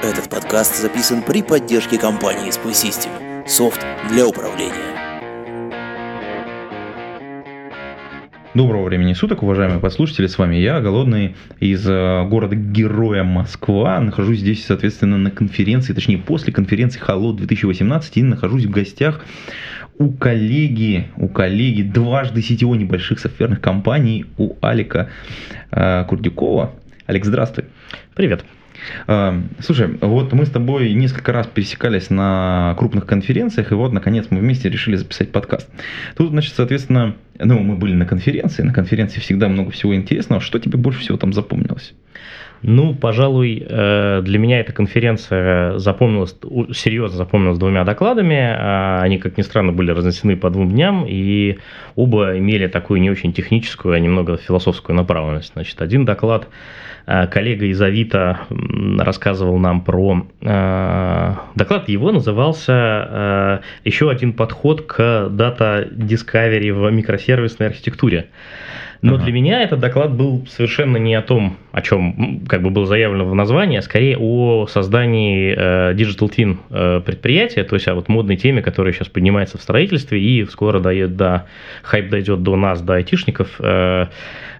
Этот подкаст записан при поддержке компании SpySystems. Софт для управления. Доброго времени суток, уважаемые подслушатели. С вами я, Голодный, из города-героя Москва. Нахожусь здесь, соответственно, на конференции, точнее, после конференции Highload 2018. И нахожусь в гостях у коллеги дважды CTO небольших софтверных компаний, у Алика Курдюкова. Алик, здравствуй. Привет. Слушай, вот мы с тобой несколько раз пересекались на крупных конференциях, и вот, наконец, мы вместе решили записать подкаст. Тут, значит, соответственно, мы были на конференции всегда много всего интересного. Что тебе больше всего там запомнилось? Ну, пожалуй, для меня эта конференция серьезно запомнилась двумя докладами. Они, как ни странно, были разнесены по двум дням, и оба имели такую не очень техническую, а немного философскую направленность. Значит, один доклад коллега из Авито рассказывал нам про... Доклад его назывался «Еще один подход к Data Discovery в микросервисной архитектуре». Но для меня этот доклад был совершенно не о том, о чем как бы было заявлено в названии, а скорее о создании Digital Twin предприятия, то есть о вот модной теме, которая сейчас поднимается в строительстве и скоро хайп дойдет до нас, до айтишников.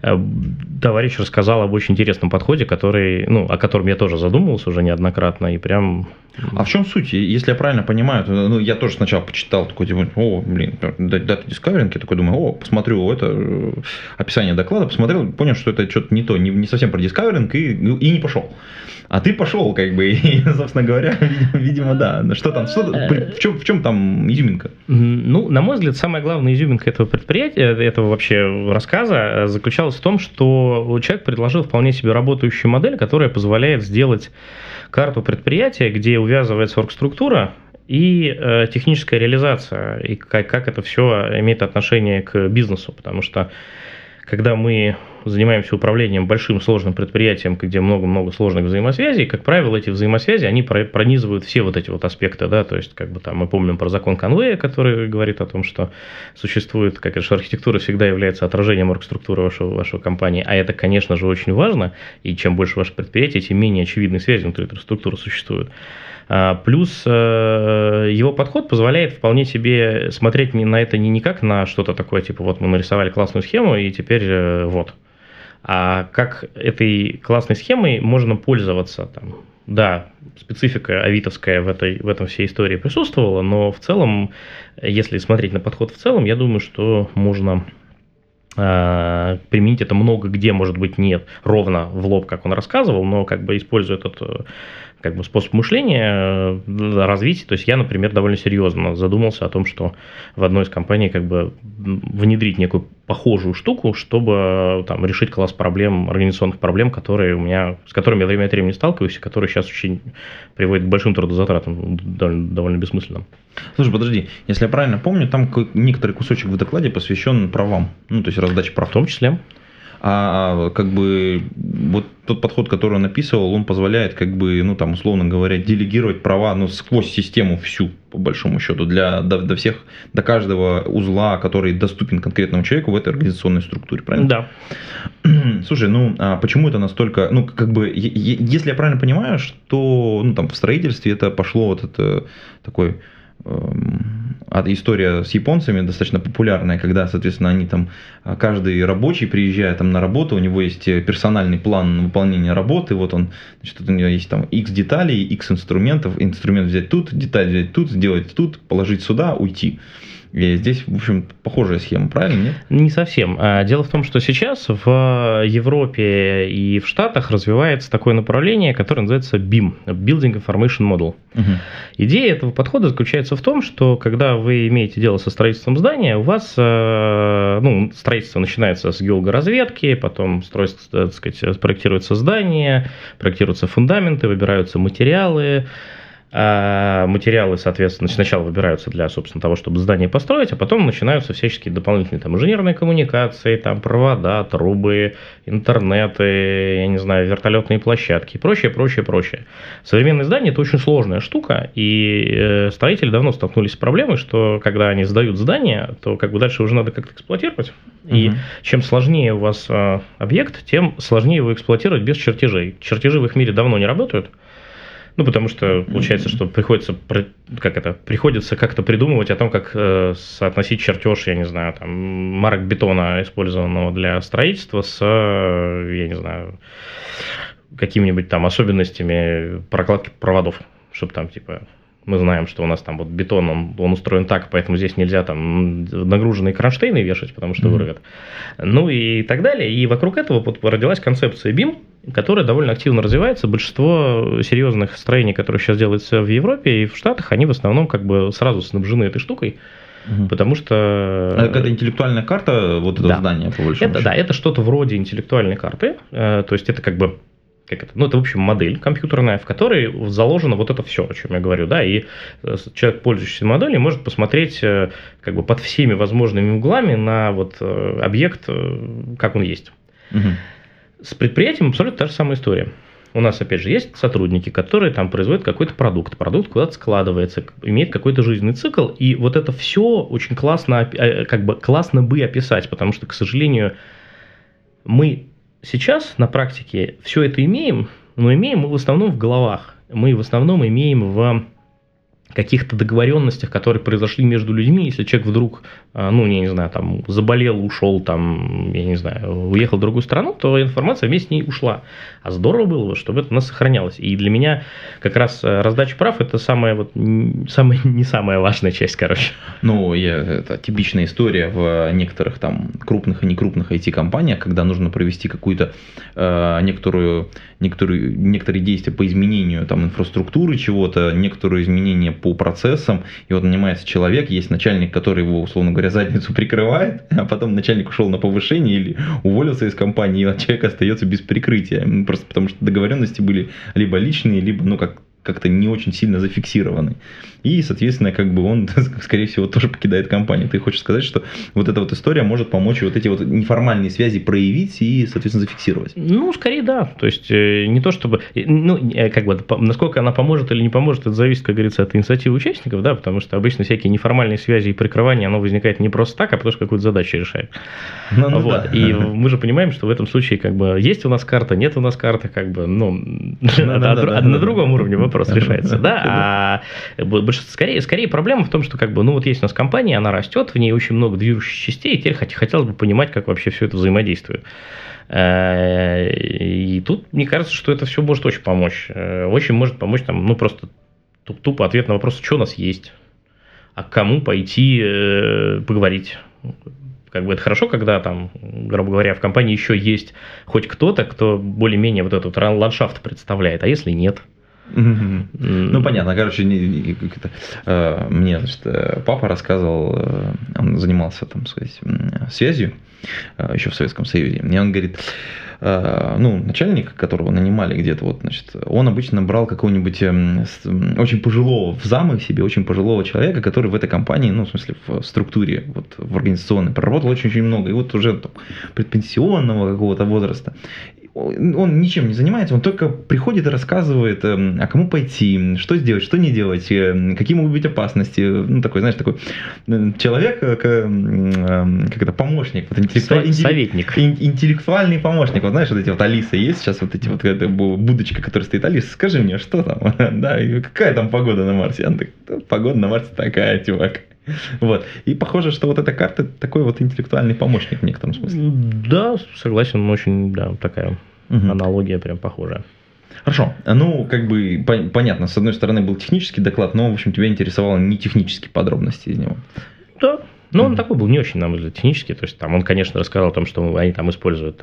Товарищ рассказал об очень интересном подходе, о котором я тоже задумывался уже неоднократно и прям... А в чем суть? Если я правильно понимаю, то, я тоже сначала почитал такой, Data Discovery, я такой думаю, посмотрю это... описание доклада, посмотрел, понял, что это что-то не то, не совсем про дискаверинг, и не пошел. А ты пошел, и, собственно говоря, видимо, да. В чем там изюминка? Ну, на мой взгляд, самая главная изюминка этого предприятия, этого вообще рассказа, заключалась в том, что человек предложил вполне себе работающую модель, которая позволяет сделать карту предприятия, где увязывается оргструктура, и техническая реализация, и как это все имеет отношение к бизнесу, потому что когда мы занимаемся управлением большим сложным предприятием, где много-много сложных взаимосвязей, как правило, эти взаимосвязи, они пронизывают все вот эти вот аспекты, да, то есть мы помним про закон Конвея, который говорит о том, что существует, архитектура всегда является отражением оргструктуры вашей компании, а это, конечно же, очень важно, и чем больше ваше предприятие, тем менее очевидные связи внутри этой структуры существуют. Плюс его подход позволяет вполне себе смотреть на это не как на что-то такое, мы нарисовали классную схему, и теперь вот. А как этой классной схемой можно пользоваться там? Да, специфика авитовская в этом всей истории присутствовала, но в целом, если смотреть на подход в целом, я думаю, что можно... применить это много где, может быть, нет ровно в лоб, как он рассказывал, но используя этот способ мышления, развития. То есть я, например, довольно серьезно задумался о том, что в одной из компаний внедрить некую похожую штуку, чтобы решить класс проблем, организационных проблем, с которыми я время от времени сталкиваюсь, и которые сейчас очень приводят к большим трудозатратам, довольно бессмысленным. Слушай, подожди, если я правильно помню, там некоторый кусочек в докладе посвящен правам, то есть раздаче прав в том числе. А вот тот подход, который он описывал, он позволяет, условно говоря, делегировать права, сквозь систему всю, по большому счету, до каждого узла, который доступен конкретному человеку в этой организационной структуре, правильно? Да. Слушай, а почему это настолько, если я правильно понимаю, что, в строительстве это пошло история с японцами достаточно популярная, когда, соответственно, они каждый рабочий, приезжая на работу, у него есть персональный план выполнения работы, у него есть X деталей, X инструментов, инструмент взять тут, деталь взять тут, сделать тут, положить сюда, уйти. И здесь, в общем, похожая схема, правильно, нет? Не совсем. Дело в том, что сейчас в Европе и в Штатах развивается такое направление, которое называется BIM, Building Information Model. Угу. Идея этого подхода заключается в том, что когда вы имеете дело со строительством здания, у вас строительство начинается с геологоразведки, потом проектируется здание, проектируются фундаменты, выбираются материалы, Материалы, соответственно, сначала выбираются для, собственно, того, чтобы здание построить, а потом начинаются всяческие дополнительные там инженерные коммуникации, там провода, трубы, интернеты, я не знаю, вертолетные площадки и прочее, прочее, прочее. Современные здания – это очень сложная штука, и строители давно столкнулись с проблемой, что когда они сдают здание, то как бы дальше уже надо как-то эксплуатировать, и чем сложнее у вас объект, тем сложнее его эксплуатировать без чертежей. Чертежи в их мире давно не работают. Ну, потому что получается, что приходится как-то придумывать о том, как соотносить чертеж, я не знаю, там, марок бетона, использованного для строительства, с, я не знаю, какими-нибудь там особенностями прокладки проводов, чтобы там, типа, мы знаем, что у нас там вот бетон, он устроен так, поэтому здесь нельзя там нагруженные кронштейны вешать, потому что вырвет. Ну и так далее. И вокруг этого вот родилась концепция BIM, которая довольно активно развивается. Большинство серьезных строений, которые сейчас делаются в Европе и в Штатах, они в основном как бы сразу снабжены этой штукой. Потому что... Это какая-то интеллектуальная карта вот этого здания, по большому счету. Да, это что-то вроде интеллектуальной карты. То есть это как бы... это, в общем, модель компьютерная, в которой заложено вот это все, о чем я говорю, да, и человек, пользующийся моделью, может посмотреть как бы под всеми возможными углами на вот объект, как он есть. С предприятием абсолютно та же самая история. У нас, опять же, есть сотрудники, которые там производят какой-то продукт, продукт куда-то складывается, имеет какой-то жизненный цикл, и вот это все очень классно, как бы классно бы описать, потому что, к сожалению, мы... Сейчас на практике все это имеем, но имеем мы в основном в головах, мы в основном имеем в каких-то договоренностях, которые произошли между людьми. Если человек вдруг, заболел, ушел, уехал в другую страну, то информация вместе с ней ушла. А здорово было бы, чтобы это у нас сохранялось. И для меня как раз раздача прав – это не самая важная часть, короче. Это типичная история в некоторых там крупных и некрупных IT-компаниях, когда нужно провести какую-то некоторые действия по изменению там инфраструктуры чего-то, некоторые изменения по процессам, и вот нанимается человек, есть начальник, который его, условно говоря, задницу прикрывает, а потом начальник ушел на повышение или уволился из компании, и человек остается без прикрытия, просто потому что договоренности были либо личные, либо, как-то не очень сильно зафиксированы. И, соответственно, как бы он, скорее всего, тоже покидает компанию. Ты хочешь сказать, что вот эта вот история может помочь вот эти вот неформальные связи проявить и, соответственно, зафиксировать? Скорее да. То есть, не то чтобы... насколько она поможет или не поможет, это зависит, как говорится, от инициативы участников, да, потому что обычно всякие неформальные связи и прикрывания, оно возникает не просто так, а потому что какую-то задачу решает. Да. И мы же понимаем, что в этом случае как бы есть у нас карта, нет у нас карты, как бы, на другом уровне вопрос решается, да, скорее проблема в том, что как бы, есть у нас компания, она растет, в ней очень много движущих частей, и теперь хотелось бы понимать, как вообще все это взаимодействует. И тут, мне кажется, что это все может очень помочь. Очень может помочь, просто тупо ответ на вопрос, что у нас есть, а к кому пойти поговорить. Как бы это хорошо, когда там, грубо говоря, в компании еще есть хоть кто-то, кто более-менее вот этот ландшафт представляет, а если нет? Понятно, короче, мне, папа рассказывал, он занимался, связью еще в Советском Союзе, и он говорит, начальник, которого нанимали где-то, он обычно брал какого-нибудь очень пожилого в замы себе, очень пожилого человека, который в этой компании, в структуре, в организационной, проработал очень-очень много, и уже предпенсионного какого-то возраста. Он ничем не занимается, он только приходит и рассказывает, а кому пойти, что сделать, что не делать, какие могут быть опасности. Такой человек, помощник. Советник. Интеллектуальный помощник. Алиса есть сейчас, эта будочка, которая стоит. Алиса, скажи мне, что там? Да, какая там погода на Марсе? Она такая, погода на Марсе такая, чувак. И похоже, что эта карта такой интеллектуальный помощник в некотором смысле. Да, согласен, очень, да, такая аналогия прям похожая. Хорошо, понятно, с одной стороны был технический доклад, но, в общем, тебя интересовало не технические подробности из него. Да. Он такой был не очень, на мой взгляд, технический. То есть, он, конечно, рассказал о том, что они там используют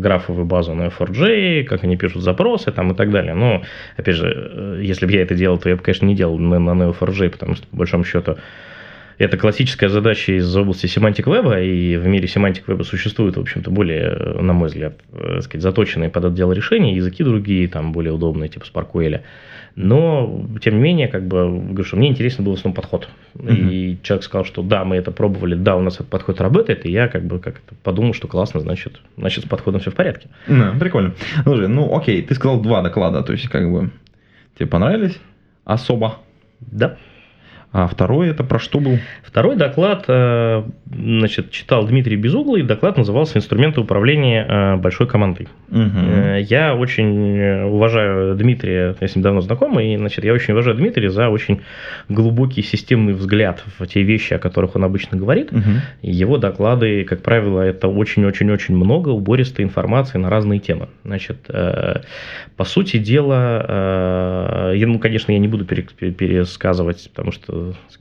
графовую базу на Neo4j, как они пишут запросы и так далее. Но, опять же, если бы я это делал, то я бы, конечно, не делал на Neo4j, потому что, по большому счету, Это классическая задача из области семантик-веба, и в мире семантик-веба существуют, в общем-то, более, на мой взгляд, заточенные под это дело решения, языки другие, там более удобные, типа SparkQL. Но, тем не менее, как бы, говорю, что мне интересен был в основном подход. И человек сказал, что да, мы это пробовали, да, у нас этот подход работает, и я как бы как-то подумал, что классно, значит, с подходом все в порядке. Да, прикольно. Слушай, ну окей, ты сказал 2 доклада, то есть как бы тебе понравились особо? Да. А второй это про что был? Второй доклад, значит, читал Дмитрий Безуглый, доклад назывался «Инструменты управления большой командой». Я очень уважаю Дмитрия, я с ним давно знаком, и, значит, я очень уважаю Дмитрия за очень глубокий системный взгляд в те вещи, о которых он обычно говорит. Его доклады, как правило, это очень-очень-очень много убористой информации на разные темы. Значит, по сути дела, ну, конечно, я не буду пересказывать, потому что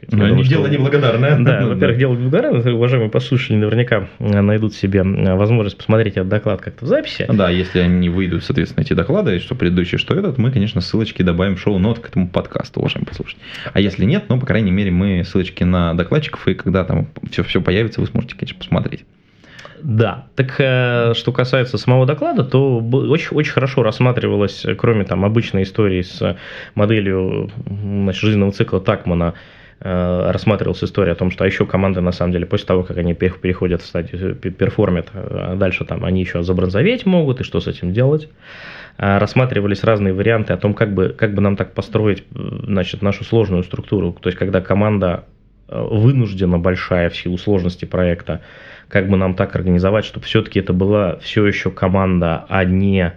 дело неблагодарное. Да, во-первых, дело неблагодарное. Уважаемые послушатели наверняка найдут себе возможность посмотреть этот доклад как-то в записи. Да, если они выйдут, соответственно, эти доклады, что предыдущий, что этот, мы, конечно, ссылочки добавим в шоу-нот к этому подкасту, уважаемые послушатели. А если нет, ну, по крайней мере, мы ссылочки на докладчиков, и когда там все появится, вы сможете, конечно, посмотреть. Да, так что касается самого доклада, то очень хорошо рассматривалось, кроме там обычной истории с моделью, значит, жизненного цикла Такмана, рассматривалась история о том, что еще команды, на самом деле, после того, как они переходят в стадию перформят, дальше там они еще забронзоветь могут, и что с этим делать. Рассматривались разные варианты о том, как бы нам так построить, значит, нашу сложную структуру, то есть когда команда вынуждена большая в силу сложности проекта, как бы нам так организовать, чтобы все-таки это была все еще команда, а не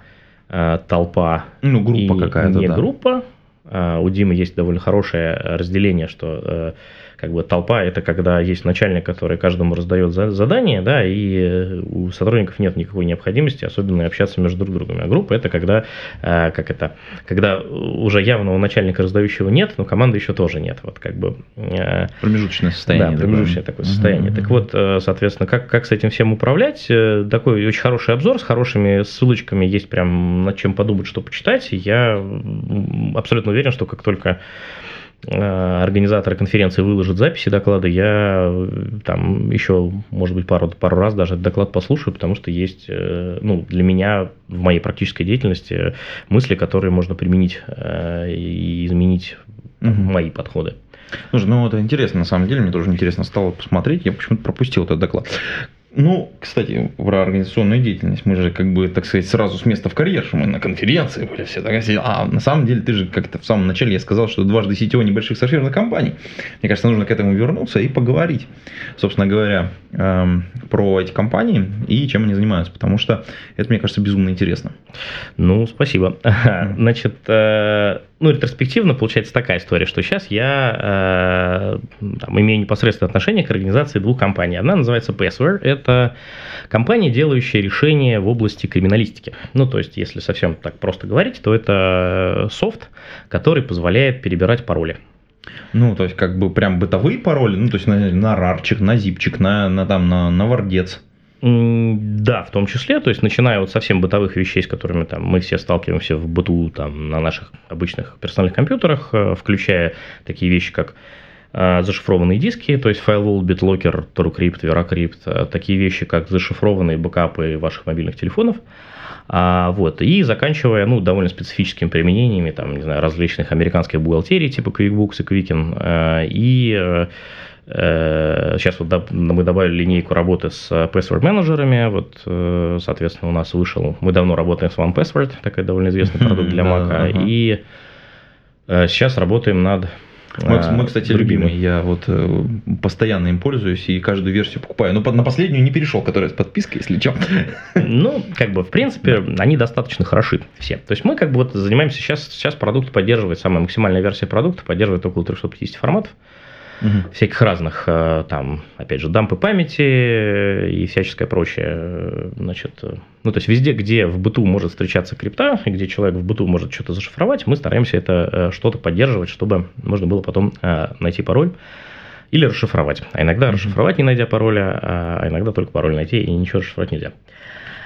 толпа. Ну, группа какая-то, не да. Группа. У Димы есть довольно хорошее разделение, что как бы толпа – это когда есть начальник, который каждому раздает задание, да, и у сотрудников нет никакой необходимости особенно общаться между друг другом. А группа – это когда, когда уже явного начальника, раздающего, нет, но команды еще тоже нет. Вот, как бы, промежуточное состояние. Да, промежуточное такое состояние. Так вот, соответственно, как с этим всем управлять? Такой очень хороший обзор с хорошими ссылочками, есть прям над чем подумать, что почитать. Я абсолютно уверен, что как только организаторы конференции выложат записи доклада, я там еще, может быть, пару раз даже этот доклад послушаю, потому что есть, ну, для меня в моей практической деятельности мысли, которые можно применить и изменить мои подходы. Слушай, ну это интересно, на самом деле, мне тоже интересно стало посмотреть, я почему-то пропустил этот доклад. Ну, кстати, про организационную деятельность. Мы же, как бы, так сказать, сразу с места в карьер, что мы на конференции были все. А на самом деле, ты же как-то в самом начале я сказал, что дважды CTO небольших софтверных компаний. Мне кажется, нужно к этому вернуться и поговорить, собственно говоря, про эти компании и чем они занимаются. Потому что это, мне кажется, безумно интересно. Ну, спасибо. Значит, ну, ретроспективно получается такая история, что сейчас я имею непосредственное отношение к организации 2 компаний. Одна называется Passware. Это компания, делающая решения в области криминалистики. Ну, то есть, если совсем так просто говорить, то это софт, который позволяет перебирать пароли. Ну, то есть, как бы прям бытовые пароли, ну, то есть, на рарчик, на зипчик, на вардец. Да, в том числе, то есть начиная от совсем бытовых вещей, с которыми там мы все сталкиваемся в быту там, на наших обычных персональных компьютерах, включая такие вещи, как зашифрованные диски, то есть FileVault, BitLocker, TrueCrypt, Veracrypt, такие вещи, как зашифрованные бэкапы ваших мобильных телефонов, вот, и заканчивая, ну, довольно специфическими применениями, там, не знаю, различных американских бухгалтерий, типа QuickBooks и Quicken, и сейчас вот мы добавили линейку работы с password-менеджерами, вот, соответственно, у нас вышел, мы давно работаем с 1Password, такой довольно известный продукт для Mac, и сейчас работаем над... Мой, кстати, любимый. Я вот постоянно им пользуюсь и каждую версию покупаю. Но на последнюю не перешел, которая с подпиской, если что. Ну, как бы, в принципе, они достаточно хороши все. То есть мы как бы вот занимаемся сейчас продукт поддерживает, самая максимальная версия продукта поддерживает около 350 форматов. Всяких разных, там, опять же, дампы памяти и всяческое прочее. Значит, ну, то есть везде, где в быту может встречаться крипта, и где человек в быту может что-то зашифровать, мы стараемся это что-то поддерживать, чтобы можно было потом найти пароль Или расшифровать. А иногда расшифровать, не найдя пароля, а иногда только пароль найти, и ничего расшифровать нельзя.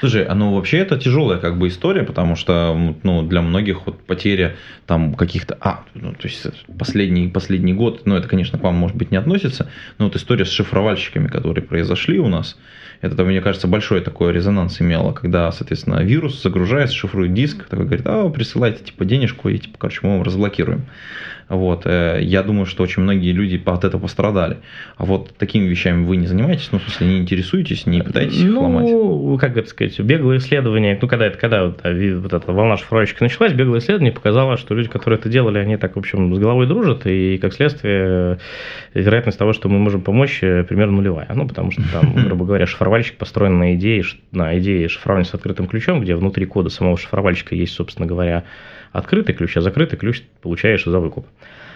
Слушай, ну вообще это тяжелая как бы история, потому что ну, для многих вот потеря там каких-то... то есть последний год, ну это, конечно, к вам, может быть, не относится, но вот история с шифровальщиками, которые произошли у нас, это, мне кажется, большой такой резонанс имело, когда, соответственно, вирус загружается, шифрует диск, такой говорит, присылайте, типа, денежку, и, типа, короче, мы его разблокируем. Вот, я думаю, что очень многие люди от этого пострадали. А вот такими вещами вы не занимаетесь, ну, в смысле, не интересуетесь, не пытаетесь их ломать? Ну, как это сказать, беглое исследование, ну, когда эта волна шифровальщика началась, беглое исследование показало, что люди, которые это делали, они так, в общем, с головой дружат, и, как следствие, вероятность того, что мы можем помочь, примерно нулевая. Ну, потому что там, грубо говоря, шифровальщик построен на идее шифрования с открытым ключом, где внутри кода самого шифровальщика есть, собственно говоря, открытый ключ, а закрытый ключ получаешь за выкуп.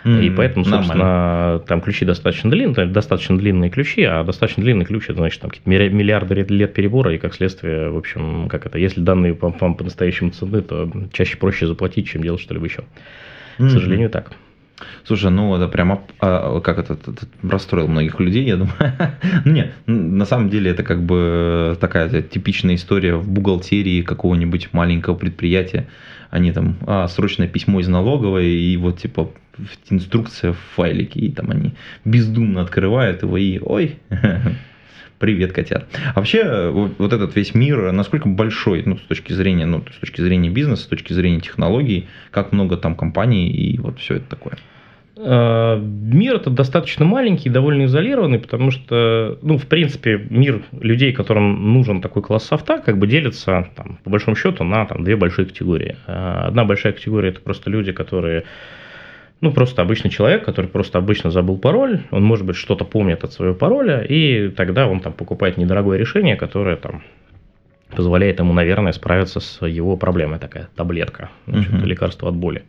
И поэтому, собственно, там ключи достаточно длинные ключи, а достаточно длинный ключ – это, значит, там какие-то миллиарды лет перебора, и, как следствие, в общем, как это, если данные вам по-настоящему ценны, то чаще проще заплатить, чем делать что-либо еще. К сожалению, так. Слушай, ну это прямо, расстроил многих людей, я думаю. Нет, на самом деле это как бы такая типичная история в бухгалтерии какого-нибудь маленького предприятия. Они там, срочное письмо из налоговой, и вот типа инструкция в файлике, и там они бездумно открывают его, и привет, котят. Вообще, вот этот весь мир, насколько большой, с точки зрения бизнеса, с точки зрения технологий, как много там компаний и вот все это такое? Мир этот достаточно маленький, довольно изолированный, потому что, в принципе, мир людей, которым нужен такой класс софта, как бы делится, там, по большому счету, на две большие категории. Одна большая категория – это просто люди, которые... просто обычный человек, который просто обычно забыл пароль, он, может быть, что-то помнит от своего пароля, и тогда он покупает недорогое решение, которое позволяет ему, наверное, справиться с его проблемой, такая таблетка, лекарство от боли.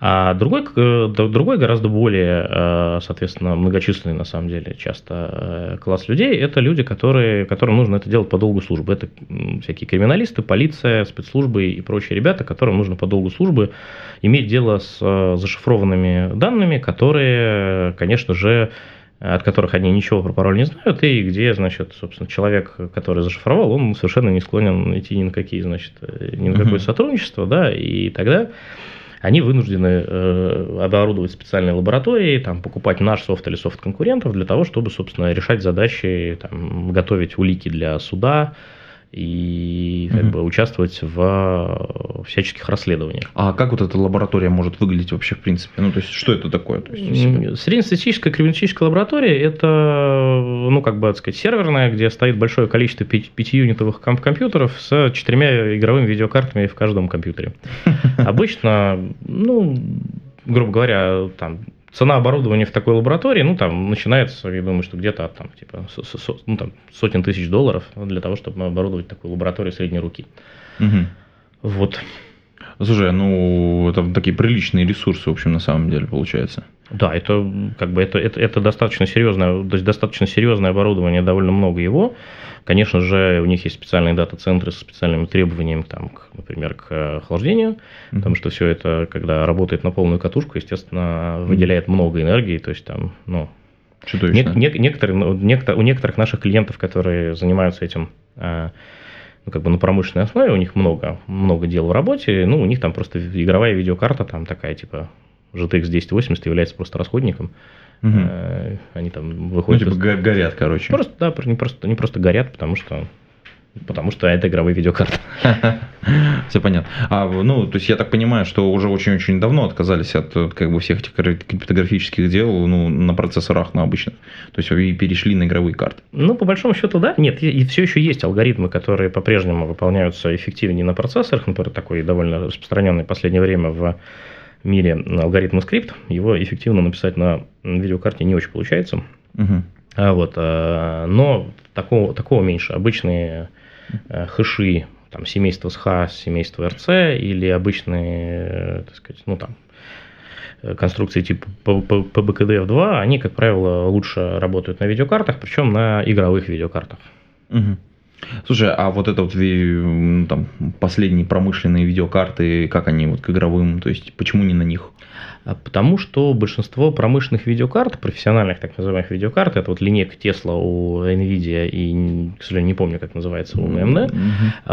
А другой гораздо более, соответственно, многочисленный, на самом деле, часто класс людей, это люди, которым нужно это делать по долгу службы. Это всякие криминалисты, полиция, спецслужбы и прочие ребята, которым нужно по долгу службы иметь дело с зашифрованными данными, которые, конечно же, от которых они ничего про пароль не знают, и где, значит, собственно, человек, который зашифровал, он совершенно не склонен идти ни на какие, значит, ни на какое сотрудничество, да, и тогда... Они вынуждены оборудовать специальные лаборатории, покупать наш софт или софт конкурентов для того, чтобы, собственно, решать задачи, готовить улики для суда и участвовать в всяческих расследованиях. А как вот эта лаборатория может выглядеть вообще в принципе? Ну, то есть, что это такое? Среднестатистическая криминалистическая лаборатория – это, серверная, где стоит большое количество 5-юнитовых компьютеров с 4 игровыми видеокартами в каждом компьютере. Обычно, грубо говоря, цена оборудования в такой лаборатории, начинается, я думаю, что где-то от сотен тысяч $100,000 для того, чтобы оборудовать такую лабораторию средней руки. Вот. Слушай, это такие приличные ресурсы, в общем, на самом деле, получается. Да, это это достаточно серьезное, оборудование, довольно много его. Конечно же, у них есть специальные дата-центры со специальными требованиями, например, к охлаждению, потому что все это, когда работает на полную катушку, естественно, выделяет много энергии, то есть у некоторых наших клиентов, которые занимаются этим на промышленной основе, у них много дел в работе, у них просто игровая видеокарта такая GTX 1080 является просто расходником. Они выходят... горят, короче. Они просто горят, потому что это игровая видеокарта. Все понятно. То есть я так понимаю, что уже очень-очень давно отказались от всех этих криптографических дел на процессорах, на обычных. То есть и перешли на игровые карты. По большому счету, да. Нет, и все еще есть алгоритмы, которые по-прежнему выполняются эффективнее на процессорах. Например, такой довольно распространенный в последнее время в мире алгоритм Scrypt. Его эффективно написать на видеокарте не очень получается. Но такого меньше. Обычные хэши, семейство SHA, семейство RC или обычные, конструкции типа PBKDF2, они, как правило, лучше работают на видеокартах, причем на игровых видеокартах. Слушай, а вот это вот там, последние промышленные видеокарты, как они вот к игровым, то есть почему не на них? Потому что большинство промышленных видеокарт, профессиональных так называемых видеокарт, это вот линейка Tesla у NVIDIA и, к сожалению, не помню, как называется, у AMD,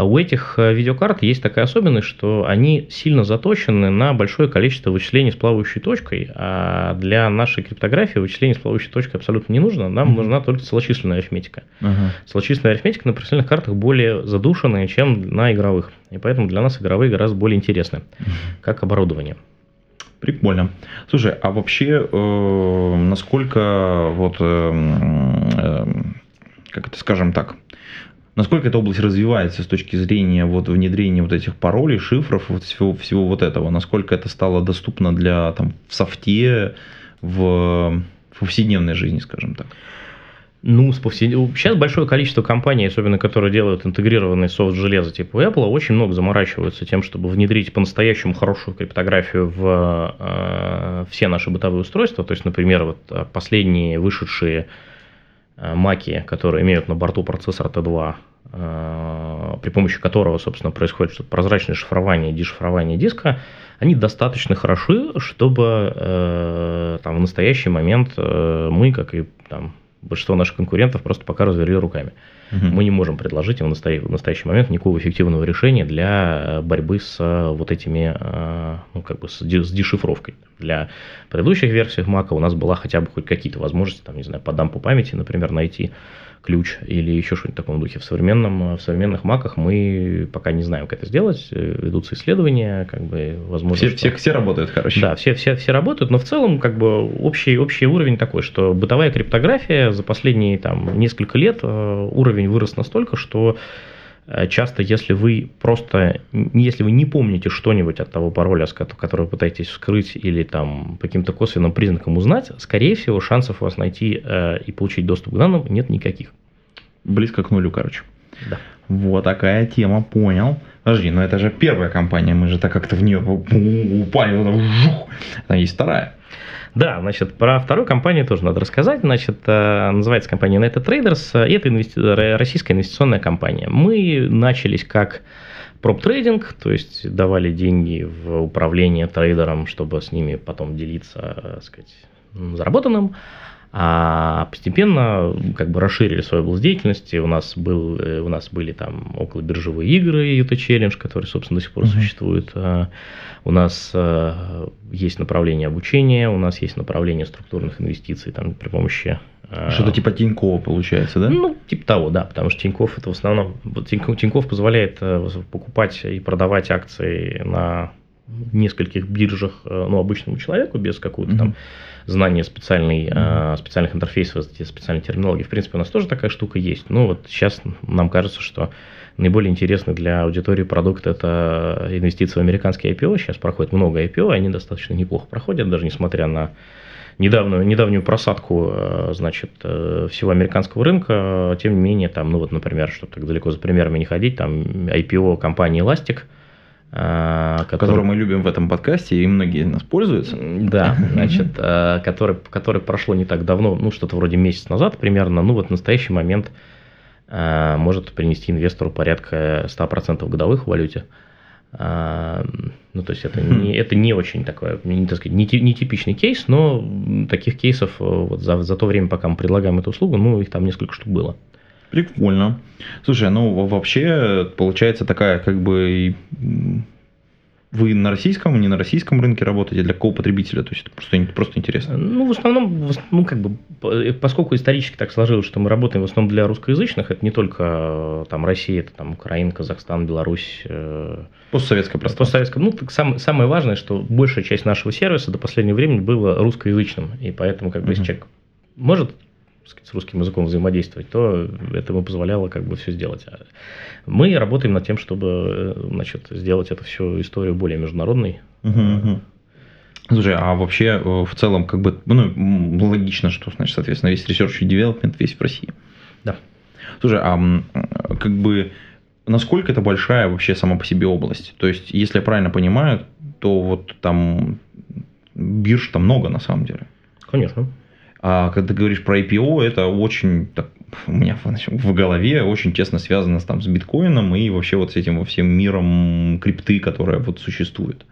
у этих видеокарт есть такая особенность, что они сильно заточены на большое количество вычислений с плавающей точкой, а для нашей криптографии вычисление с плавающей точкой абсолютно не нужно, нам нужна только целочисленная арифметика. Целочисленная арифметика на профессиональных картах более задушенная, чем на игровых, и поэтому для нас игровые гораздо более интересны, как оборудование. Прикольно. Слушай, а вообще, насколько, вот, как это, скажем так, насколько эта область развивается с точки зрения вот, внедрения вот этих паролей, шифров, вот, всего вот этого? Насколько это стало доступно для, там, в софте, в повседневной жизни, скажем так? Ну, сейчас большое количество компаний, особенно которые делают интегрированный софт-железо типа Apple, очень много заморачиваются тем, чтобы внедрить по-настоящему хорошую криптографию в все наши бытовые устройства. То есть, например, вот последние вышедшие маки, которые имеют на борту процессор T2, при помощи которого, собственно, происходит прозрачное шифрование и дешифрование диска, они достаточно хороши, чтобы там, в настоящий момент мы, как и там, большинство наших конкурентов, просто пока развели руками. Мы не можем предложить им в настоящий момент никакого эффективного решения для борьбы с вот этими, ну, как бы с дешифровкой. Для предыдущих версий Mac у нас была хотя бы хоть какие-то возможности, там, не знаю, по дампу памяти, например, найти ключ или еще что-нибудь в таком духе. В современных маках мы пока не знаем, как это сделать. Ведутся исследования, как бы, возможно... Все работают, короче. Да, все работают, но в целом, как бы, общий уровень такой, что бытовая криптография за последние, там, несколько лет уровень вырос настолько, что часто, если вы не помните что-нибудь от того пароля, который вы пытаетесь вскрыть, или там по каким-то косвенным признакам узнать, скорее всего, шансов вас найти и получить доступ к данным нет никаких. Близко к нулю, короче. Да. Вот такая тема, понял. Подожди, но это же первая компания, мы же так как-то в нее упали, вот жух. Там есть вторая. Да, значит, про вторую компанию тоже надо рассказать. Значит, называется компания United Traders, и это российская инвестиционная компания. Мы начались как проб-трейдинг, то есть давали деньги в управление трейдерам, чтобы с ними потом делиться, так сказать, заработанным. А постепенно, как бы, расширили свою область деятельности. У нас были там околобиржевые игры, Utah Challenge, которые, собственно, до сих пор существуют. У нас есть направление обучения, у нас есть направление структурных инвестиций там, при помощи... Что-то типа Тинькова получается, да? Ну, типа того, да, потому что Тинькофф это в основном... Тинькофф позволяет покупать и продавать акции на... нескольких биржах, ну, обычному человеку без какого-то там знания специальных интерфейсов, специальной терминологии. В принципе, у нас тоже такая штука есть. Но вот сейчас нам кажется, что наиболее интересный для аудитории продукт – это инвестиции в американские IPO. Сейчас проходит много IPO, они достаточно неплохо проходят, даже несмотря на недавнюю просадку, значит, всего американского рынка. Тем не менее, там, ну вот, например, чтобы так далеко за примерами не ходить, там IPO компании Elastic, который мы любим в этом подкасте, и многие нас пользуются. Да, значит, который прошло не так давно, ну, что-то вроде месяц назад примерно, ну, вот в настоящий момент может принести инвестору порядка 100% годовых в валюте. Ну, то есть, это не очень такое, так сказать, нетипичный кейс, но таких кейсов вот за то время, пока мы предлагаем эту услугу, ну, их там несколько штук было. Прикольно. Слушай, ну вообще получается такая, как бы, вы на российском, не на российском рынке работаете, для какого потребителя? То есть это просто интересно. Ну, в основном, ну, как бы, поскольку исторически так сложилось, что мы работаем в основном для русскоязычных, это не только там Россия, это там Украина, Казахстан, Беларусь. Постсоветское пространство. Ну, так самое важное, что большая часть нашего сервиса до последнего времени была русскоязычным. И поэтому, как бы, если человек может с русским языком взаимодействовать, то это ему позволяло, как бы, все сделать. Мы работаем над тем, чтобы, значит, сделать эту всю историю более международной. Слушай, а вообще в целом, как бы, ну, логично, что, значит, соответственно, весь research и development весь в России. Да. Слушай, а как бы насколько это большая вообще сама по себе область? То есть, если я правильно понимаю, то вот там бирж там много на самом деле. Конечно. А когда ты говоришь про IPO, это очень, так, у меня в голове очень тесно связано там, с биткоином и вообще вот с этим всем миром крипты, которая вот существует.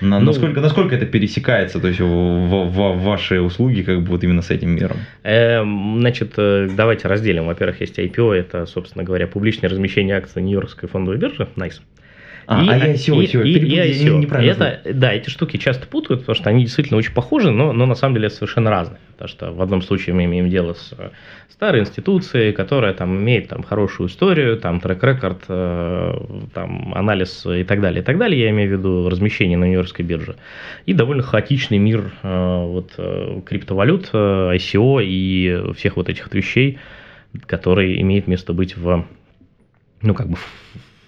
Насколько это пересекается, то есть в ваши услуги как бы вот именно с этим миром? Значит, давайте разделим. Во-первых, есть IPO, это, собственно говоря, публичное размещение акций Нью-Йоркской фондовой биржи, NYSE. ICO. Да, эти штуки часто путают, потому что они действительно очень похожи, но на самом деле совершенно разные. Потому что в одном случае мы имеем дело с старой институцией, которая там имеет там, хорошую историю, там трек-рекорд, там, анализ и так далее, я имею в виду размещение на Нью-Йоркской бирже. И довольно хаотичный мир вот, криптовалют, ICO и всех вот этих вещей, которые имеют место быть в, ну, как бы,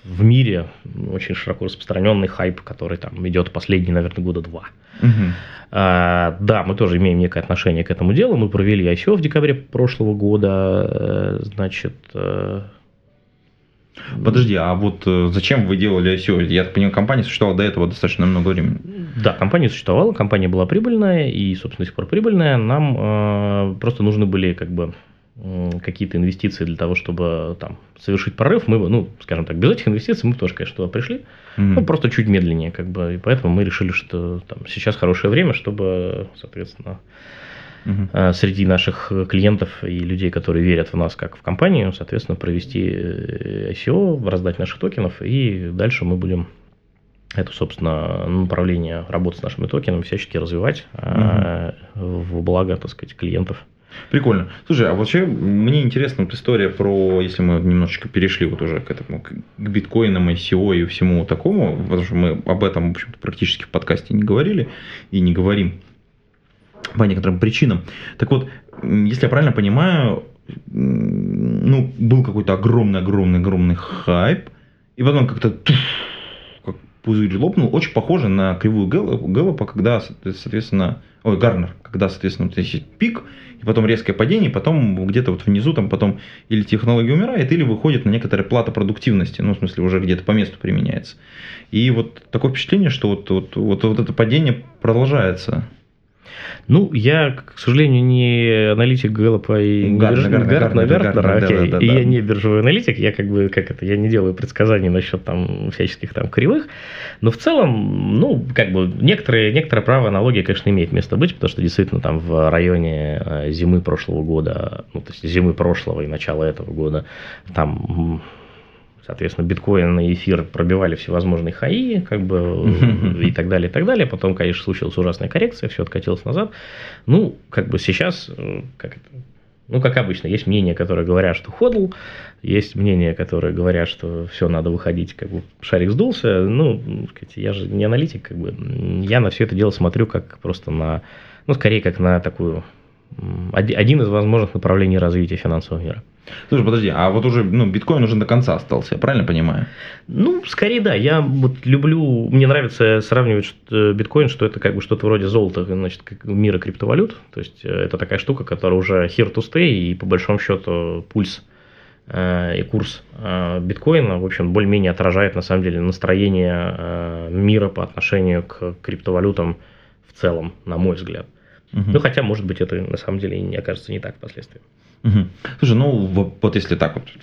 в мире очень широко распространенный хайп, который там идет последние, наверное, года два. Угу. Да, мы тоже имеем некое отношение к этому делу. Мы провели ICO в декабре прошлого года. Значит... Подожди, а вот зачем вы делали ICO? Я так понимаю, компания существовала до этого достаточно много времени. Да, компания существовала, компания была прибыльная и, собственно, до сих пор прибыльная. Нам просто нужны были как бы... какие-то инвестиции для того, чтобы там, совершить прорыв, мы, ну, скажем так, без этих инвестиций мы тоже, конечно, туда пришли, ну, просто чуть медленнее, как бы, и поэтому мы решили, что там, сейчас хорошее время, чтобы, соответственно, среди наших клиентов и людей, которые верят в нас как в компанию, соответственно, провести ICO, раздать наших токенов, и дальше мы будем это, собственно, направление работы с нашими токенами всячески развивать во благо, так сказать, клиентов. Прикольно. Слушай, а вообще мне интересна вот история про, если мы немножечко перешли вот уже к этому, к биткоинам, ICO и всему такому, потому что мы об этом, в общем-то, практически в подкасте не говорили и не говорим по некоторым причинам. Так вот, если я правильно понимаю, ну, был какой-то огромный хайп, и потом как-то как пузырь лопнул, очень похоже на кривую Гэллопа, когда, соответственно, Гарнер, когда, соответственно, вот есть пик, и потом резкое падение, и потом где-то вот внизу, там потом или технология умирает, или выходит на некоторая плата продуктивности, ну, в смысле, уже где-то по месту применяется. И вот такое впечатление, что вот это падение продолжается. Ну, я, к сожалению, не аналитик Гэллопа и Гартнера, и я не биржевой аналитик, я как бы, как это, я не делаю предсказаний насчет там всяческих там кривых, но в целом, ну, как бы, некоторая правая аналогия, конечно, имеет место быть, потому что действительно там в районе зимы прошлого года, ну, то есть зимы прошлого и начала этого года, там... Соответственно, биткоин и эфир пробивали всевозможные хаи, как бы, и так далее, и так далее. Потом, конечно, случилась ужасная коррекция, все откатилось назад. Ну, как бы сейчас, как это, ну, как обычно, есть мнения, которые говорят, что ходл, есть мнения, которые говорят, что все, надо выходить, как бы, шарик сдулся. Ну, я же не аналитик, как бы, я на все это дело смотрю как просто на, ну, скорее, как на такую... Один из возможных направлений развития финансового мира. Слушай, подожди, а вот уже, ну, биткоин уже до конца остался, я правильно понимаю? Ну, скорее да, я вот люблю, мне нравится сравнивать биткоин, что это как бы что-то вроде золота, значит, мира криптовалют, то есть это такая штука, которая уже here to stay, и по большому счету пульс и курс биткоина, в общем, более-менее отражает на самом деле настроение мира по отношению к криптовалютам в целом, на мой взгляд. Ну, хотя, может быть, это на самом деле не окажется не так впоследствии. Слушай, ну, вот если так вот,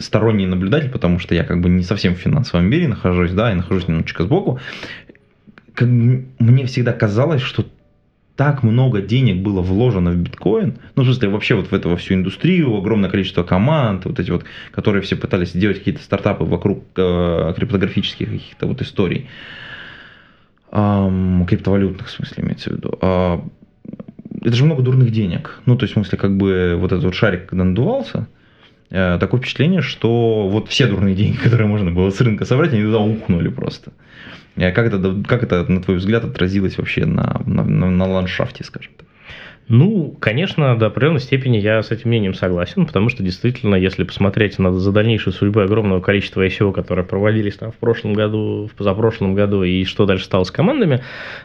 сторонний наблюдатель, потому что я как бы не совсем в финансовом мире нахожусь, да, и нахожусь немножечко сбоку, как, мне всегда казалось, что так много денег было вложено в биткоин, ну, в смысле, вообще вот в эту всю индустрию, огромное количество команд, вот эти вот, которые все пытались делать какие-то стартапы вокруг криптографических каких-то вот историй, криптовалютных, в смысле, имеется в виду, это же много дурных денег. Ну, то есть, в смысле, как бы вот этот вот шарик, когда надувался, такое впечатление, что вот все дурные деньги, которые можно было с рынка собрать, они туда ухнули просто. Как это, на твой взгляд, отразилось вообще на ландшафте, скажем так? Ну, конечно, до определенной степени я с этим мнением согласен, потому что действительно, если посмотреть за дальнейшую судьбу огромного количества ICO, которые проводились там в прошлом году, в позапрошлом году, и что дальше стало с командами,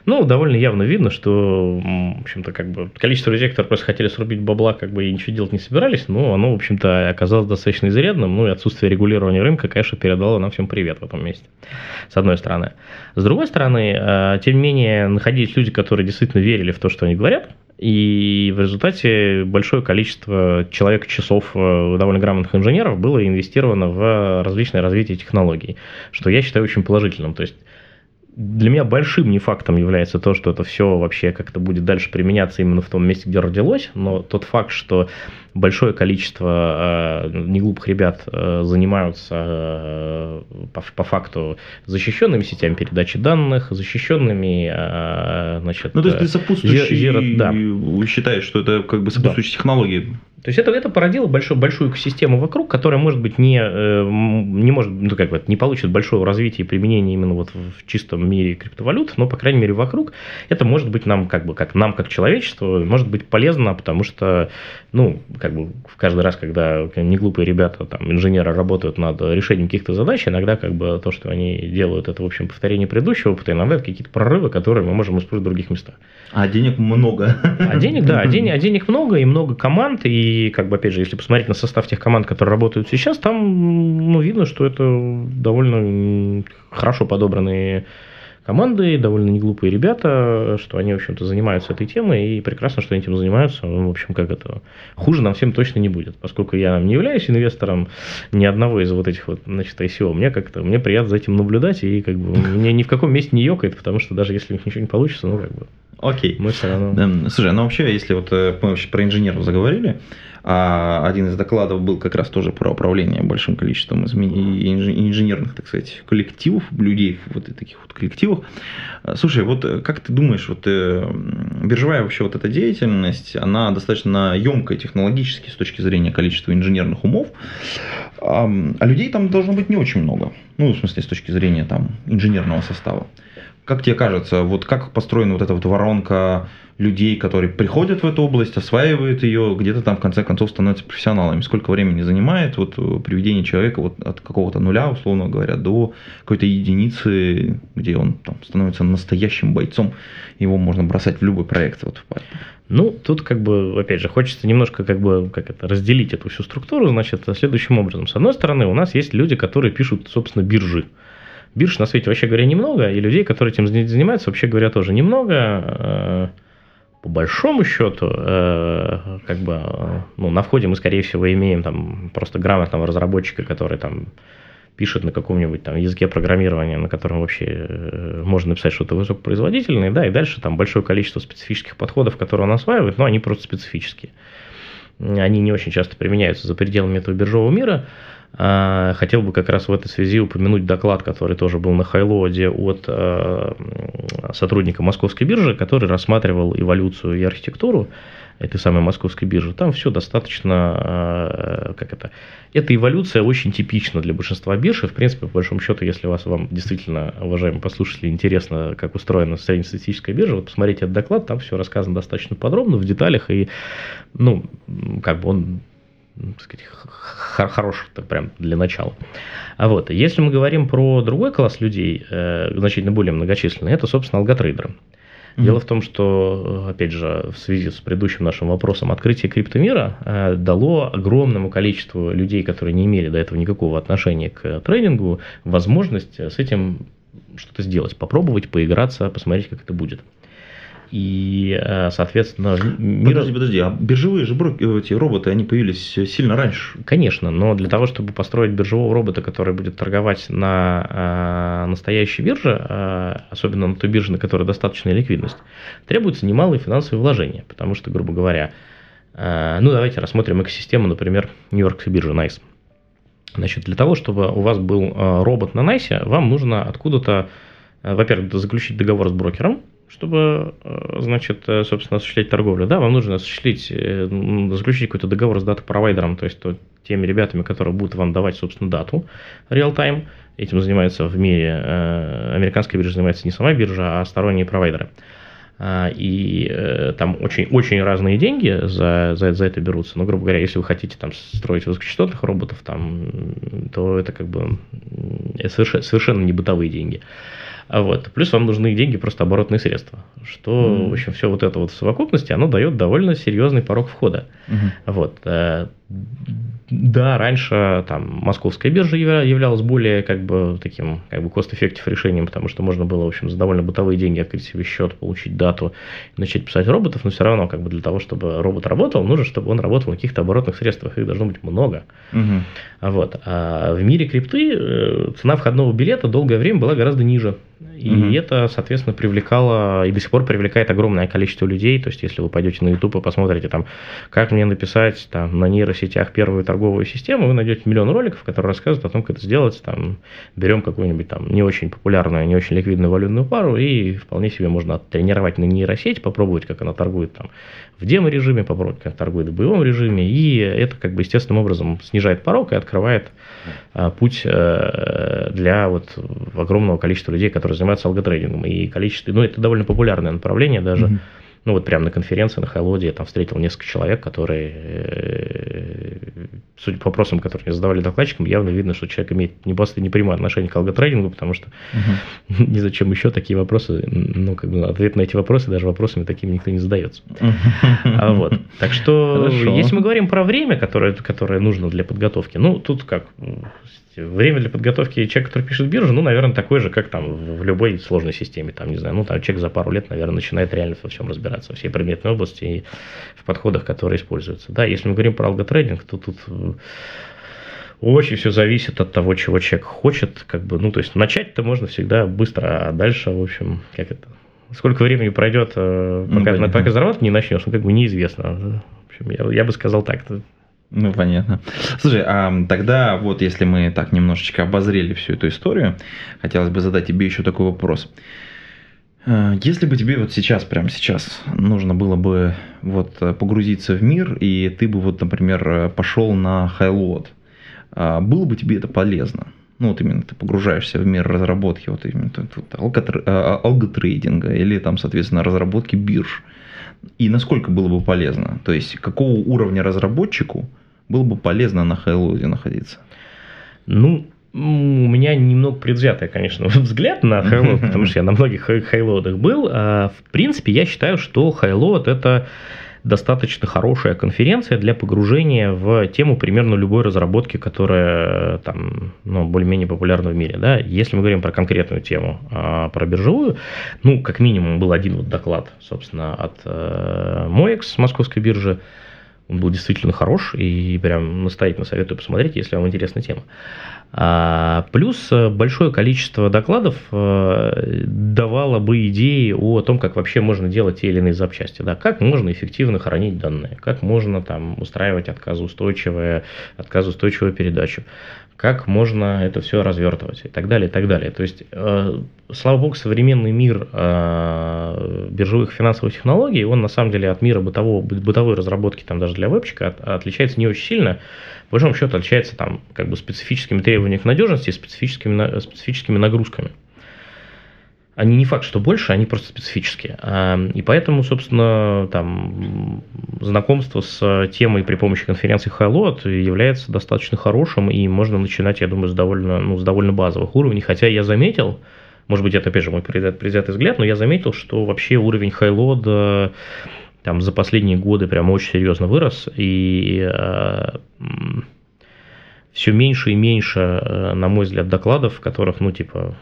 ну, довольно явно видно, что, в общем-то, как бы количество людей, которые просто хотели срубить бабла, как бы и ничего делать не собирались, но оно, в общем-то, оказалось достаточно изрядным, ну, и отсутствие регулирования рынка, конечно, передало нам всем привет в этом месте, с одной стороны. С другой стороны, тем не менее, находились люди, которые действительно верили в то, что они говорят, и И в результате большое количество человек-часов довольно грамотных инженеров было инвестировано в различное развитие технологий, что я считаю очень положительным. То есть для меня большим не фактом является то, что это все вообще как-то будет дальше применяться именно в том месте, где родилось, но тот факт, что большое количество неглупых ребят занимаются по факту защищенными сетями передачи данных, защищенными, значит... Ну, то есть ты сопутствующий считаешь, что это как бы сопутствующие технологии? То есть это породило большую экосистему вокруг, которая, может быть, не получит большого развития и применения именно вот в чистом мире криптовалют, но, по крайней мере, вокруг это может быть нам, как человечеству, может быть полезно, потому что, в каждый раз, когда неглупые ребята, инженеры работают над решением каких-то задач, иногда, то, что они делают, это, в общем, повторение предыдущего опыта, иногда это какие-то прорывы, которые мы можем использовать в других местах. А денег много. Денег много, и много команд, и опять же, если посмотреть на состав тех команд, которые работают сейчас, там видно, что это довольно хорошо подобранные команды, довольно неглупые ребята, что они, в общем-то, занимаются этой темой, и прекрасно, что они этим занимаются. В общем, хуже нам всем точно не будет, поскольку я не являюсь инвестором ни одного из вот этих ICO. Мне приятно за этим наблюдать, и мне ни в каком месте не ёкает, потому что даже если у них ничего не получится, Окей. Мы все равно... Слушай, если мы про инженеров заговорили, один из докладов был как раз тоже про управление большим количеством инженерных, коллективов, людей в таких коллективах. Слушай, как ты думаешь, биржевая вообще эта деятельность, она достаточно емкая технологически с точки зрения количества инженерных умов, а людей там должно быть не очень много, с точки зрения инженерного состава. Как тебе кажется, как построена эта воронка людей, которые приходят в эту область, осваивают ее, где-то в конце концов становятся профессионалами? Сколько времени занимает приведение человека от какого-то нуля, условно говоря, до какой-то единицы, где он становится настоящим бойцом, его можно бросать в любой проект? Тут опять же, хочется немножко разделить эту всю структуру, следующим образом. С одной стороны, у нас есть люди, которые пишут, собственно, биржи. Бирж на свете, вообще говоря, немного, и людей, которые этим занимаются, вообще говоря, тоже немного. По большому счету, на входе мы, скорее всего, имеем просто грамотного разработчика, который пишет на каком-нибудь языке программирования, на котором вообще можно написать что-то высокопроизводительное, и дальше большое количество специфических подходов, которые он осваивает, но они просто специфические. Они не очень часто применяются за пределами этого биржевого мира. Хотел бы как раз в этой связи упомянуть доклад, который тоже был на Highload от сотрудника Московской биржи, который рассматривал эволюцию и архитектуру этой самой Московской биржи. Там все достаточно, эта эволюция очень типична для большинства бирж, и, в принципе, по большому счету, если вам действительно, уважаемые послушатели, интересно, как устроена среднестатистическая биржа, посмотрите этот доклад, там все рассказано достаточно подробно, в деталях, и, он... хорош прям для начала. Если мы говорим про другой класс людей, значительно более многочисленный, это, собственно, алготрейдеры. Mm-hmm. Дело в том, что, опять же, в связи с предыдущим нашим вопросом, открытие криптомира дало огромному количеству людей, которые не имели до этого никакого отношения к трейдингу, возможность с этим что-то сделать, попробовать, поиграться, посмотреть, как это будет. И, соответственно... Подожди, а биржевые же роботы, они появились сильно раньше? Конечно, но для того, чтобы построить биржевого робота, который будет торговать на настоящей бирже, особенно на той бирже, на которой достаточная ликвидность, требуется немалые финансовые вложения, потому что, грубо говоря, давайте рассмотрим экосистему, например, Нью-Йоркской биржи NYSE. Для того, чтобы у вас был робот на NYSE, вам нужно откуда-то, во-первых, заключить договор с брокером, чтобы, собственно, осуществлять торговлю, вам нужно заключить какой-то договор с дата-провайдером, то есть теми ребятами, которые будут вам давать, собственно, дату real-time. Этим занимаются в мире, американская биржа занимается не сама биржа, а сторонние провайдеры. И там очень-очень разные деньги за это берутся. Но, грубо говоря, если вы хотите строить высокочастотных роботов, то это совершенно не бытовые деньги. Плюс вам нужны деньги, просто оборотные средства. Что, в общем, все это в совокупности, оно дает довольно серьезный порог входа. Mm-hmm. Да, раньше там Московская биржа являлась более таким cost-effective решением, потому что можно было, в общем, за довольно бытовые деньги открыть себе счет, получить дату, начать писать роботов, но все равно для того, чтобы робот работал, нужно, чтобы он работал на каких-то оборотных средствах, их должно быть много. Угу. Вот. А в мире крипты цена входного билета долгое время была гораздо ниже. И это, соответственно, привлекало и до сих пор привлекает огромное количество людей. То есть, если вы пойдете на YouTube и посмотрите, как мне написать на нейросетях первую торговую систему, вы найдете миллион роликов, которые рассказывают о том, как это сделать. Берем какую-нибудь не очень популярную, не очень ликвидную валютную пару, и вполне себе можно оттренировать на нейросеть, попробовать, как она торгует в демо-режиме, попробовать, как она торгует в боевом режиме. И это естественным образом снижает порог и открывает путь для огромного количества людей, которые занимаются алготрейдингом. И количество, это довольно популярное направление даже. Mm-hmm. Прямо на конференции, на Highload я встретил несколько человек, которые, судя по вопросам, которые мне задавали докладчикам, явно видно, что человек имеет непрямое отношение к алготрейдингу, потому что ни зачем еще такие вопросы, ответ на эти вопросы, даже вопросами такими никто не задается. Вот. Так что, хорошо. Если мы говорим про время, которое нужно для подготовки, тут время для подготовки человека, который пишет биржу, наверное, такое же, как в любой сложной системе. Человек за пару лет, наверное, начинает реально во всем разбираться, во всей предметной области и в подходах, которые используются. Да, если мы говорим про алготрейдинг, то тут очень все зависит от того, чего человек хочет. То есть начать-то можно всегда быстро, а дальше, в общем, сколько времени пройдет, пока зарабатывать не начнешь, неизвестно. В общем, я бы сказал так. Понятно. Слушай, а тогда если мы немножечко обозрели всю эту историю, хотелось бы задать тебе еще такой вопрос. Если бы тебе сейчас, прямо сейчас, нужно было бы погрузиться в мир, и ты бы, например, пошел на Highload, было бы тебе это полезно? Именно ты погружаешься в мир разработки, именно алготрейдинга или, соответственно, разработки бирж. И насколько было бы полезно? То есть, какого уровня разработчику было бы полезно на Highload находиться? У меня немного предвзятый, конечно, взгляд на Highload, потому что я на многих Highload'ах был. В принципе, я считаю, что Highload – это достаточно хорошая конференция для погружения в тему примерно любой разработки, которая более-менее популярна в мире. Да? Если мы говорим про конкретную тему, про биржевую, как минимум был один доклад, собственно, от МОЭКС, Московской биржи. Он был действительно хорош, и прям настоятельно советую посмотреть, если вам интересна тема. Плюс большое количество докладов давало бы идеи о том, как вообще можно делать те или иные запчасти. Да? Как можно эффективно хранить данные, как можно устраивать отказоустойчивую передачу, как можно это все развертывать и так далее, и так далее. То есть, слава богу, современный мир биржевых финансовых технологий, он на самом деле от мира бытовой разработки даже для вебчика отличается не очень сильно. В большом счете отличается специфическими требованиями к надежности и специфическими нагрузками. Они не факт, что больше, они просто специфические. И поэтому, собственно, знакомство с темой при помощи конференции Highload является достаточно хорошим, и можно начинать, я думаю, с довольно базовых уровней. Хотя я заметил, может быть, это опять же мой предвзятый взгляд, но я заметил, что вообще уровень Highload за последние годы прям очень серьезно вырос, и все меньше и меньше, на мой взгляд, докладов, в которых,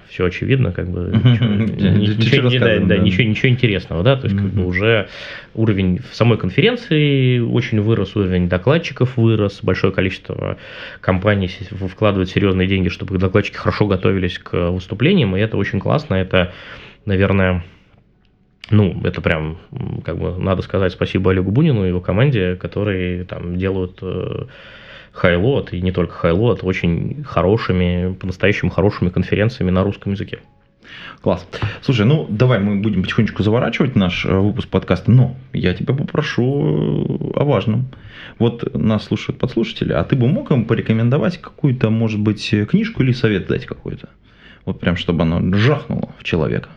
все очевидно, ничего интересного, да, то есть, уже уровень в самой конференции очень вырос, уровень докладчиков вырос, большое количество компаний вкладывает серьезные деньги, чтобы докладчики хорошо готовились к выступлениям, и это очень классно, это, наверное, это прям, надо сказать спасибо Алику Бунину и его команде, которые делают Highload, и не только Highload, очень хорошими, по-настоящему хорошими конференциями на русском языке. Класс. Слушай, давай мы будем потихонечку заворачивать наш выпуск подкаста, но я тебя попрошу о важном. Нас слушают подслушатели, а ты бы мог им порекомендовать какую-то, может быть, книжку или совет дать какой-то? Прям, чтобы оно жахнуло в человека.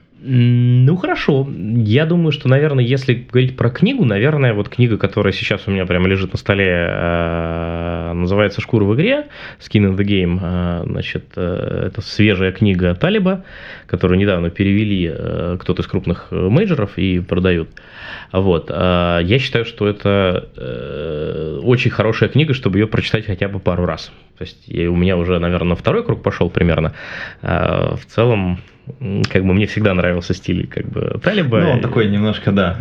Хорошо. Я думаю, что, наверное, если говорить про книгу, наверное, книга, которая сейчас у меня прямо лежит на столе, называется «Шкура в игре», «Skin in the Game». Это свежая книга Талиба, которую недавно перевели кто-то из крупных мейджоров и продают. Я считаю, что это очень хорошая книга, чтобы ее прочитать хотя бы пару раз. То есть у меня уже, наверное, второй круг пошел примерно. В целом, как бы мне всегда нравился стиль как бы Талиба. Ну, он такой немножко, да.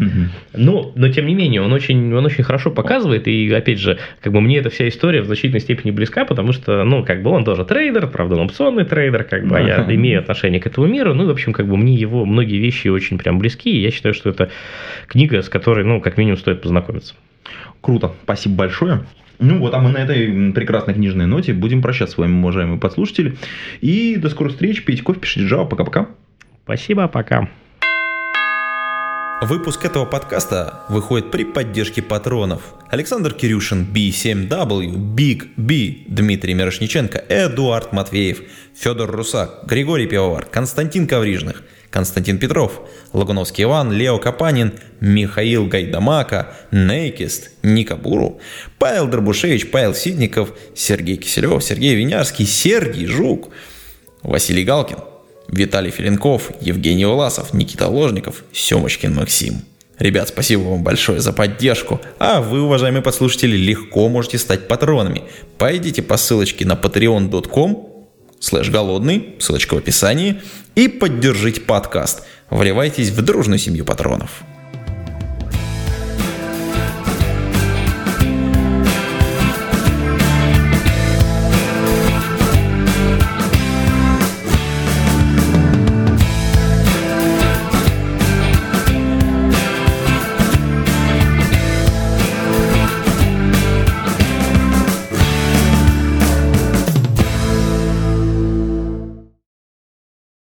Но тем не менее, он очень хорошо показывает. И, опять же, как бы мне эта вся история в значительной степени близка, потому что, ну, как бы он тоже трейдер, правда, он опционный трейдер, как бы, я имею отношение к этому миру. Ну, в общем, как бы мне его многие вещи очень прям близки. И я считаю, что это книга, с которой, ну, как минимум, стоит познакомиться. Круто, спасибо большое. Ну вот, а мы на этой прекрасной книжной ноте будем прощаться с вами, уважаемые подслушатели. И до скорых встреч. Пейте кофе, пишите Java. Пока-пока. Спасибо, пока. Выпуск этого подкаста выходит при поддержке патронов. Александр Кирюшин, B7W, Big B, Дмитрий Мирошниченко, Эдуард Матвеев, Федор Русак, Григорий Пивовар, Константин Коврижных, Константин Петров, Лагуновский Иван, Лео Капанин, Михаил Гайдамака, Нейкист, Ника Буру, Павел Дробушевич, Павел Сидников, Сергей Киселев, Сергей Винярский, Сергей Жук, Василий Галкин, Виталий Филенков, Евгений Власов, Никита Ложников, Семочкин Максим. Ребят, спасибо вам большое за поддержку. А вы, уважаемые подслушатели, легко можете стать патронами. Пойдите по ссылочке на patreon.com/голодный, ссылочка в описании, и поддержите подкаст. Вливайтесь в дружную семью патронов.